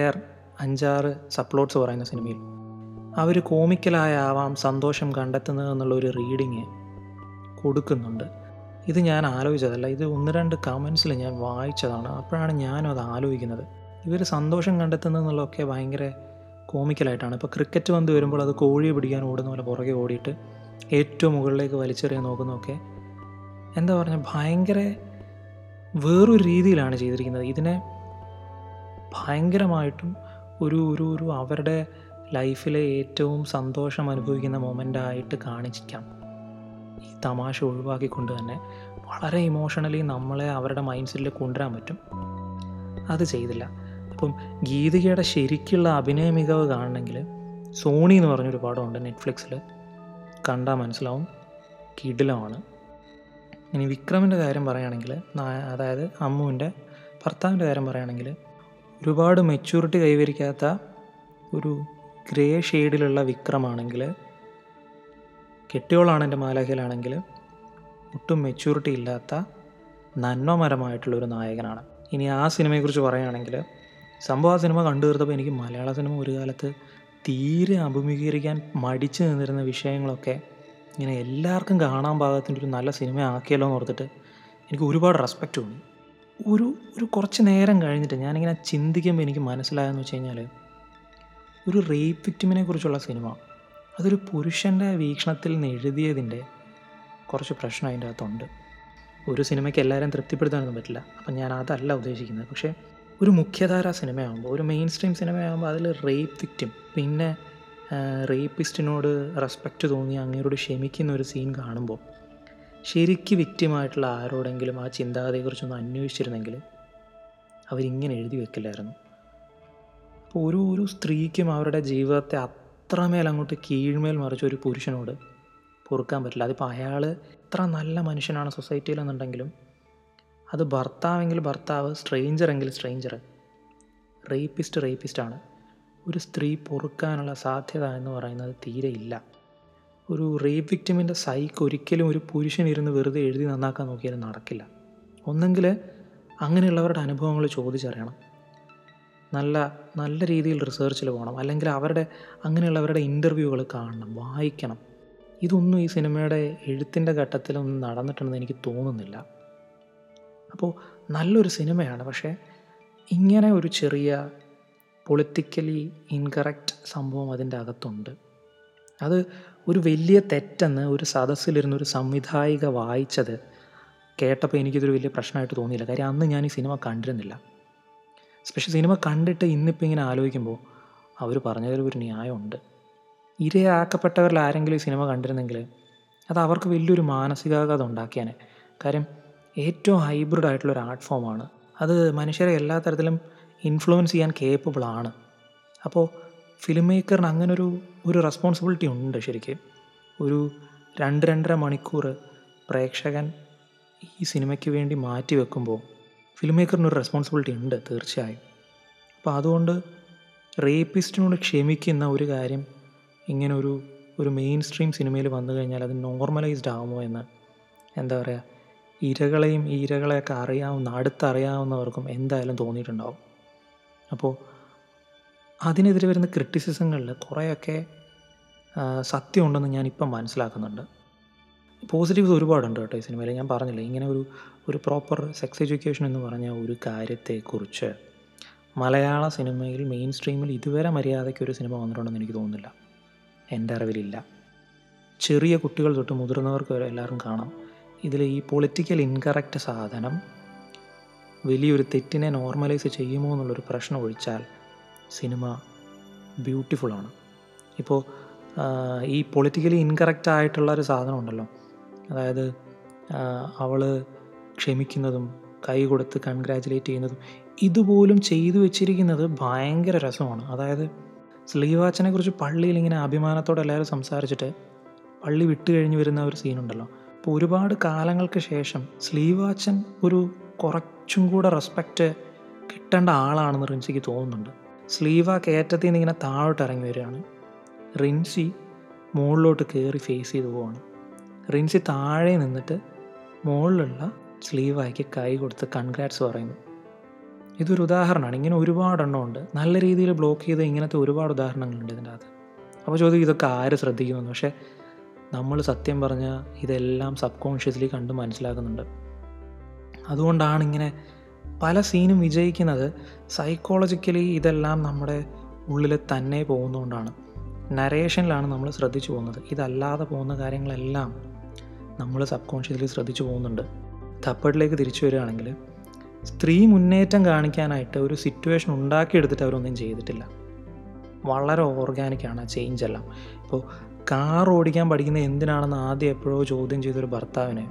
അഞ്ചാറ് സപ്ലോട്ട്സ് പറയുന്ന സിനിമയിൽ. അവർ കോമിക്കലായ ആവാം സന്തോഷം കണ്ടെത്തുന്നത് എന്നുള്ളൊരു റീഡിങ് കൊടുക്കുന്നുണ്ട്. ഇത് ഞാൻ ആലോചിച്ചതല്ല, ഇത് ഒന്ന് രണ്ട് കമൻസിൽ ഞാൻ വായിച്ചതാണ്. അപ്പോഴാണ് ഞാനും അത് ആലോചിക്കുന്നത്. ഇവർ സന്തോഷം കണ്ടെത്തുന്നത് എന്നുള്ളതൊക്കെ ഭയങ്കര കോമിക്കലായിട്ടാണ്. ഇപ്പോൾ ക്രിക്കറ്റ് പന്ത് വരുമ്പോൾ അത് കോഴിയെ പിടിക്കാൻ ഓടുന്ന പോലെ പുറകെ ഓടിയിട്ട് ഏറ്റവും മുകളിലേക്ക് വലിച്ചെറിയാൻ നോക്കുന്നതൊക്കെ എന്താ പറഞ്ഞാൽ ഭയങ്കര വേറൊരു രീതിയിലാണ് ചെയ്തിരിക്കുന്നത്. ഇതിനെ ഭയങ്കരമായിട്ടും ഒരു ഒരു ഒരു അവരുടെ ലൈഫിലെ ഏറ്റവും സന്തോഷം അനുഭവിക്കുന്ന മൊമെൻ്റായിട്ട് കാണിച്ചിരിക്കാം. ഈ തമാശ ഒഴിവാക്കിക്കൊണ്ട് തന്നെ വളരെ ഇമോഷണലി നമ്മളെ അവരുടെ മൈൻഡ് സെറ്റിൽ കൊണ്ടുവരാൻ പറ്റും. അത് ചെയ്തില്ല. അപ്പം ഗീതികയുടെ ശരിക്കുള്ള അഭിനയ മികവ് കാണണമെങ്കിൽ സോണി എന്ന് പറഞ്ഞൊരു പടമുണ്ട് നെറ്റ്ഫ്ലിക്സിൽ, കണ്ടാൽ മനസ്സിലാവും, കിടിലമാണ്. ഇനി വിക്രമിൻ്റെ കാര്യം പറയുകയാണെങ്കിൽ, അതായത് അമ്മുവിൻ്റെ ഭർത്താവിൻ്റെ കാര്യം പറയുകയാണെങ്കിൽ, ഒരുപാട് മെച്യൂരിറ്റി കൈവരിക്കാത്ത ഒരു ഗ്രേ ഷെയ്ഡിലുള്ള വിക്രമാണെങ്കിൽ, കെട്ടിയോളാണ് എൻ്റെ മാലാഖയിലാണെങ്കിൽ ഒട്ടും മെച്യൂരിറ്റി ഇല്ലാത്ത നന്മമരമായിട്ടുള്ളൊരു നായകനാണ്. ഇനി ആ സിനിമയെക്കുറിച്ച് പറയുകയാണെങ്കിൽ, സംഭവം ആ സിനിമ കണ്ടു തീർത്തപ്പോൾ എനിക്ക് മലയാള സിനിമ ഒരു കാലത്ത് തീരെ അഭിമുഖീകരിക്കാൻ മടിച്ചു നിന്നിരുന്ന വിഷയങ്ങളൊക്കെ ഇങ്ങനെ എല്ലാവർക്കും കാണാൻ പാകത്തിൻ്റെ ഒരു നല്ല സിനിമ ആക്കിയല്ലോ എന്ന് ഓർത്തിട്ട് എനിക്ക് ഒരുപാട് റെസ്പെക്റ്റ് തോന്നി. ഒരു ഒരു കുറച്ച് നേരം കഴിഞ്ഞിട്ട് ഞാനിങ്ങനെ ചിന്തിക്കുമ്പോൾ എനിക്ക് മനസ്സിലായെന്ന് വെച്ച് കഴിഞ്ഞാൽ, ഒരു റേപ്പ് വിക്ടിമിനെ കുറിച്ചുള്ള സിനിമ അതൊരു പുരുഷൻ്റെ വീക്ഷണത്തിൽ നിന്ന് എഴുതിയതിൻ്റെ കുറച്ച് പ്രശ്നം അതിൻ്റെ അകത്തുണ്ട്. ഒരു സിനിമയ്ക്ക് എല്ലാവരും തൃപ്തിപ്പെടുത്താനൊന്നും പറ്റില്ല, അപ്പം ഞാൻ അതല്ല ഉദ്ദേശിക്കുന്നത്. പക്ഷേ ഒരു മുഖ്യധാര സിനിമയാകുമ്പോൾ, ഒരു മെയിൻ സ്ട്രീം സിനിമയാകുമ്പോൾ അതിൽ റേപ്പ് വിക്ടിം പിന്നെ റേപ്പിസ്റ്റിനോട് റെസ്പെക്റ്റ് തോന്നി അങ്ങേരോട് ക്ഷമിക്കുന്ന ഒരു സീൻ കാണുമ്പോൾ, ശരിക്ക് വിക്ടിമായിട്ടുള്ള ആരോടെങ്കിലും ആ ചിന്താഗതിയെക്കുറിച്ചൊന്ന് അന്വേഷിച്ചിരുന്നെങ്കിൽ അവരിങ്ങനെ എഴുതി വെക്കില്ലായിരുന്നു. അപ്പോൾ ഓരോ ഓരോ സ്ത്രീക്കും അവരുടെ ജീവിതത്തെ അത്രമേൽ അങ്ങോട്ട് കീഴ്മേൽ മറിച്ച് ഒരു പുരുഷനോട് പൊറുക്കാൻ പറ്റില്ല. അതിപ്പോൾ അയാൾ ഇത്ര നല്ല മനുഷ്യനാണ് സൊസൈറ്റിയിലെന്നുണ്ടെങ്കിലും, അത് ഭർത്താവെങ്കിൽ ഭർത്താവ്, സ്ട്രെയിഞ്ചറെങ്കിൽ സ്ട്രെയിഞ്ചർ, റേപ്പിസ്റ്റ് റേപ്പിസ്റ്റാണ്. ഒരു സ്ത്രീ പൊറുക്കാനുള്ള സാധ്യത എന്ന് പറയുന്നത് തീരെ ഇല്ല. ഒരു റേപ്പ് വിക്ടിമിൻ്റെ സൈക്ക് ഒരിക്കലും ഒരു പുരുഷനിരുന്ന് വെറുതെ എഴുതി നന്നാക്കാൻ നോക്കിയാലും നടക്കില്ല. ഒന്നെങ്കിൽ അങ്ങനെയുള്ളവരുടെ അനുഭവങ്ങൾ ചോദിച്ചറിയണം, നല്ല നല്ല രീതിയിൽ റിസർച്ചിൽ പോകണം, അല്ലെങ്കിൽ അവരുടെ അങ്ങനെയുള്ളവരുടെ ഇൻ്റർവ്യൂകൾ കാണണം, വായിക്കണം. ഇതൊന്നും ഈ സിനിമയുടെ എഴുത്തിൻ്റെ ഘട്ടത്തിലൊന്നും നടന്നിട്ടുണ്ടെന്ന് എനിക്ക് തോന്നുന്നില്ല. അപ്പോൾ നല്ലൊരു സിനിമയാണ്, പക്ഷേ ഇങ്ങനെ ഒരു ചെറിയ പൊളിറ്റിക്കലി ഇൻകറക്റ്റ് സംഭവം അതിൻ്റെ അകത്തുണ്ട്. അത് ഒരു വലിയ തെറ്റെന്ന് ഒരു സദസ്സിലിരുന്നൊരു സംവിധായിക വായിച്ചത് കേട്ടപ്പോൾ എനിക്കിതൊരു വലിയ പ്രശ്നമായിട്ട് തോന്നിയില്ല. കാര്യം അന്ന് ഞാൻ ഈ സിനിമ കണ്ടിരുന്നില്ല. പക്ഷേ സിനിമ കണ്ടിട്ട് ഇന്നിപ്പോൾ ഇങ്ങനെ ആലോചിക്കുമ്പോൾ അവർ പറഞ്ഞതിൽ ഒരു ന്യായമുണ്ട്. ഇരയാക്കപ്പെട്ടവരിൽ ആരെങ്കിലും ഈ സിനിമ കണ്ടിരുന്നെങ്കിൽ അത് അവർക്ക് വലിയൊരു മാനസികാഘാത ഉണ്ടാക്കിയാനെ. കാര്യം ഏറ്റവും ഹൈബ്രിഡ് ആയിട്ടുള്ളൊരു ആർട്ട് ഫോമാണ് അത്, മനുഷ്യരെ എല്ലാ തരത്തിലും ഇൻഫ്ലുവൻസ് ചെയ്യാൻ കേപ്പബിളാണ്. അപ്പോൾ ഫിലിം മേക്കറിന് അങ്ങനൊരു ഒരു റെസ്പോൺസിബിലിറ്റി ഉണ്ട് ശരിക്കും. ഒരു രണ്ട് രണ്ടര മണിക്കൂർ പ്രേക്ഷകൻ ഈ സിനിമയ്ക്ക് വേണ്ടി മാറ്റി വെക്കുമ്പോൾ ഫിലിം മേക്കറിനൊരു റെസ്പോൺസിബിലിറ്റി ഉണ്ട് തീർച്ചയായും. അപ്പോൾ അതുകൊണ്ട് റേപ്പിസ്റ്റിനോട് ക്ഷമിക്കുന്ന ഒരു കാര്യം ഇങ്ങനൊരു ഒരു മെയിൻ സ്ട്രീം സിനിമയിൽ വന്നു കഴിഞ്ഞാൽ അത് നോർമലൈസ്ഡ് ആകുമോ എന്ന്, എന്താ പറയുക, ഇരകളെയും ഈ ഇരകളെയൊക്കെ അറിയാവുന്ന അടുത്തറിയാവുന്നവർക്കും എന്തായാലും തോന്നിയിട്ടുണ്ടാവും. അപ്പോൾ അതിനെതിരെ വരുന്ന ക്രിറ്റിസിസങ്ങളിൽ കുറേയൊക്കെ സത്യമുണ്ടെന്ന് ഞാനിപ്പം മനസ്സിലാക്കുന്നുണ്ട്. പോസിറ്റീവ്സ് ഒരുപാടുണ്ട് കേട്ടോ ഈ സിനിമയിൽ. ഞാൻ പറഞ്ഞില്ല, ഇങ്ങനെ ഒരു ഒരു പ്രോപ്പർ സെക്സ് എഡ്യൂക്കേഷൻ എന്ന് പറഞ്ഞ ഒരു കാര്യത്തെക്കുറിച്ച് മലയാള സിനിമയിൽ മെയിൻ സ്ട്രീമിൽ ഇതുവരെ മര്യാദയ്ക്ക് ഒരു സിനിമ വന്നിട്ടുണ്ടെന്ന് എനിക്ക് തോന്നുന്നില്ല, എൻ്റെ അറിവിലില്ല. ചെറിയ കുട്ടികൾ തൊട്ട് മുതിർന്നവർക്ക് വരെ എല്ലാവരും കാണാം. ഇതിൽ ഈ പൊളിറ്റിക്കൽ ഇൻകറക്റ്റ് സാധനം വലിയൊരു തെറ്റിനെ നോർമലൈസ് ചെയ്യുമോ എന്നുള്ളൊരു പ്രശ്നം ഒഴിച്ചാൽ സിനിമ ബ്യൂട്ടിഫുള്ളാണ്. ഇപ്പോൾ ഈ പൊളിറ്റിക്കലി ഇൻകറക്റ്റ് ആയിട്ടുള്ളൊരു സാധനം ഉണ്ടല്ലോ, അതായത് അവൾ ക്ഷമിക്കുന്നതും കൈ കൊടുത്ത് കൺഗ്രാജുലേറ്റ് ചെയ്യുന്നതും ഇതുപോലും ചെയ്തു വെച്ചിരിക്കുന്നത് ഭയങ്കര രസമാണ്. അതായത് സ്ലീവാച്ചനെ കുറിച്ച് പള്ളിയിൽ ഇങ്ങനെ അഭിമാനത്തോടെ എല്ലാവരും സംസാരിച്ചിട്ട് പള്ളി വിട്ടു കഴിഞ്ഞ് വരുന്ന ഒരു സീനുണ്ടല്ലോ. അപ്പോൾ ഒരുപാട് കാലങ്ങൾക്ക് ശേഷം സ്ലീവാച്ചൻ ഒരു കുറച്ചും കൂടെ റെസ്പെക്റ്റ് കിട്ടേണ്ട ആളാണെന്ന് റിൻസിക്ക് തോന്നുന്നുണ്ട്. സ്ലീവ കയറ്റത്തിൽ നിന്ന് ഇങ്ങനെ താഴോട്ട് ഇറങ്ങി വരികയാണ്, റിൻസി മുകളിലോട്ട് കയറി ഫേസ് ചെയ്ത് പോവാണ്. റിൻസി താഴെ നിന്നിട്ട് മുകളിലുള്ള സ്ലീവായ്ക്ക് കൈ കൊടുത്ത് കൺഗ്രാറ്റ്സ് പറയുന്നു. ഇതൊരു ഉദാഹരണമാണ്, ഇങ്ങനെ ഒരുപാടെണ്ണം ഉണ്ട്. നല്ല രീതിയിൽ ബ്ലോക്ക് ചെയ്ത് ഇങ്ങനത്തെ ഒരുപാട് ഉദാഹരണങ്ങളുണ്ട് ഇതിൻ്റെ അകത്ത്. അപ്പോൾ ചോദിക്കും ഇതൊക്കെ ആര് ശ്രദ്ധിക്കുമെന്ന്. പക്ഷേ നമ്മൾ സത്യം പറഞ്ഞാൽ ഇതെല്ലാം സബ് കോൺഷ്യസ്ലി കണ്ട് മനസ്സിലാക്കുന്നുണ്ട്. അതുകൊണ്ടാണ് ഇങ്ങനെ പല സീനും വിജയിക്കുന്നത്. സൈക്കോളജിക്കലി ഇതെല്ലാം നമ്മുടെ ഉള്ളിൽ തന്നെ പോകുന്നതുകൊണ്ടാണ്. നരേഷനിലാണ് നമ്മൾ ശ്രദ്ധിച്ചു പോകുന്നത്, ഇതല്ലാതെ പോകുന്ന കാര്യങ്ങളെല്ലാം നമ്മൾ സബ് കോൺഷ്യസ്ലി ശ്രദ്ധിച്ചു പോകുന്നുണ്ട്. തപ്പടിലേക്ക് തിരിച്ചു വരികയാണെങ്കിൽ, സ്ത്രീ മുന്നേറ്റം കാണിക്കാനായിട്ട് ഒരു സിറ്റുവേഷൻ ഉണ്ടാക്കിയെടുത്തിട്ട് അവരൊന്നും ചെയ്തിട്ടില്ല. വളരെ ഓർഗാനിക്കാണ് ആ ചേഞ്ച് എല്ലാം. ഇപ്പോൾ കാർ ഓടിക്കാൻ പഠിക്കുന്നത് എന്തിനാണെന്ന് ആദ്യം എപ്പോഴോ ചോദ്യം ചെയ്തൊരു ഭർത്താവിനെ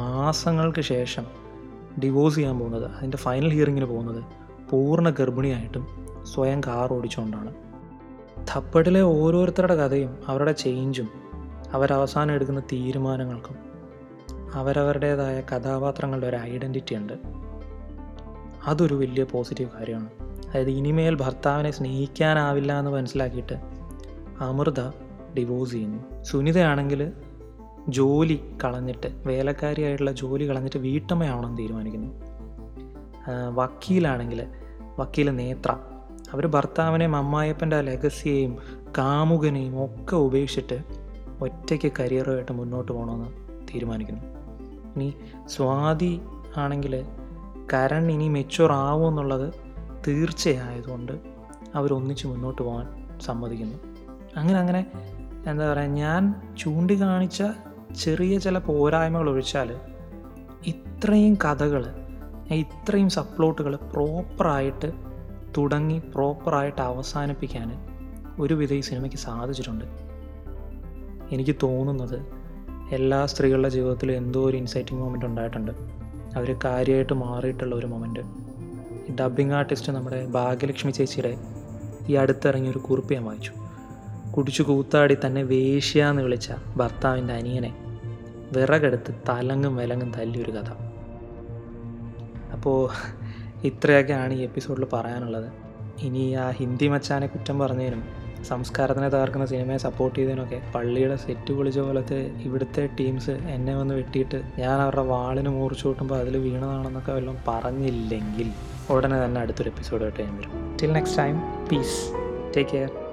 മാസങ്ങൾക്ക് ശേഷം ഡിവോഴ്സ് ചെയ്യാൻ പോകുന്നത്, അതിൻ്റെ ഫൈനൽ ഹിയറിങ്ങിന് പോകുന്നത് പൂർണ്ണ ഗർഭിണിയായിട്ടും സ്വയം കാർ ഓടിച്ചുകൊണ്ടാണ്. തപ്പടിലെ ഓരോരുത്തരുടെ കഥയും അവരുടെ ചേഞ്ചും അവരവസാനം എടുക്കുന്ന തീരുമാനങ്ങൾക്കും അവരവരുടേതായ കഥാപാത്രങ്ങളുടെ ഒരു ഐഡൻറ്റിറ്റി ഉണ്ട്. അതൊരു വലിയ പോസിറ്റീവ് കാര്യമാണ്. അതായത് ഇനിമേൽ ഭർത്താവിനെ സ്നേഹിക്കാനാവില്ല എന്ന് മനസ്സിലാക്കിയിട്ട് അമൃത ഡിവോഴ്സ് ചെയ്യുന്നു. സുനിതയാണെങ്കിൽ ജോലി കളഞ്ഞിട്ട്, വേലക്കാരിയായിട്ടുള്ള ജോലി കളഞ്ഞിട്ട് വീട്ടമ്മയാവണമെന്ന് തീരുമാനിക്കുന്നു. വക്കീലാണെങ്കിൽ വക്കീൽ നേത്ര, അവർ ഭർത്താവിനെയും അമ്മായിയപ്പൻ്റെ ആ ലെഗസിയെയും കാമുകനെയും ഒക്കെ ഉപേക്ഷിച്ചിട്ട് ഒറ്റയ്ക്ക് കരിയറുമായിട്ട് മുന്നോട്ട് പോകണമെന്ന് തീരുമാനിക്കുന്നു. ഇനി സ്വാതി ആണെങ്കിൽ കരൺ ഇനി മെച്യൂർ ആവുമെന്നുള്ളത് തീർച്ചയായതുകൊണ്ട് അവരൊന്നിച്ച് മുന്നോട്ട് പോകാൻ സമ്മതിക്കുന്നു. അങ്ങനെ അങ്ങനെ എന്താ പറയുക, ഞാൻ ചൂണ്ടിക്കാണിച്ച ചെറിയ ചില പോരായ്മകൾ ഒഴിച്ചാൽ ഇത്രയും കഥകൾ, ഇത്രയും സബ്പ്ലോട്ടുകൾ പ്രോപ്പറായിട്ട് തുടങ്ങി പ്രോപ്പറായിട്ട് അവസാനിപ്പിക്കാൻ ഒരുവിധ ഈ സിനിമയ്ക്ക് സാധിച്ചിട്ടുണ്ട്. എനിക്ക് തോന്നുന്നത് എല്ലാ സ്ത്രീകളുടെ ജീവിതത്തിലും എന്തോ ഒരു ഇൻസൈറ്റിംഗ് മൊമെൻ്റ് ഉണ്ടായിട്ടുണ്ട്, അവർ കാര്യമായിട്ട് മാറിയിട്ടുള്ള ഒരു മൊമെൻ്റ്. ഡബ്ബിംഗ് ആർട്ടിസ്റ്റ് നമ്മുടെ ഭാഗ്യലക്ഷ്മി ചേച്ചിയുടെ ഈ അടുത്തിറങ്ങിയൊരു കുറിപ്പ് ഞാൻ വായിച്ചു. കുടിച്ചു കൂത്താടി തന്നെ വേശ്യാന്ന് വിളിച്ച ഭർത്താവിൻ്റെ അനിയനെ വിറകെടുത്ത് തലങ്ങും വിലങ്ങും തല്ലിയൊരു കഥ. അപ്പോൾ ഇത്രയൊക്കെയാണ് ഈ എപ്പിസോഡിൽ പറയാനുള്ളത്. ഇനി ആ ഹിന്ദി മച്ചാനെ കുറ്റം പറഞ്ഞതിനും സംസ്കാരത്തിനെ തകർക്കുന്ന സിനിമയെ സപ്പോർട്ട് ചെയ്തതിനൊക്കെ പള്ളിയുടെ സെറ്റ് പൊളിച്ച പോലത്തെ ഇവിടുത്തെ ടീംസ് എന്നെ വന്ന് വെട്ടിയിട്ട് ഞാൻ അവരുടെ വാളിന് മൂർച്ച കൂട്ടുമ്പോൾ അതിൽ വീണതാണെന്നൊക്കെ വല്ലതും പറഞ്ഞില്ലെങ്കിൽ ഉടനെ തന്നെ അടുത്തൊരു എപ്പിസോഡായിട്ട് ഞാൻ വരും. Till next time, peace, take care.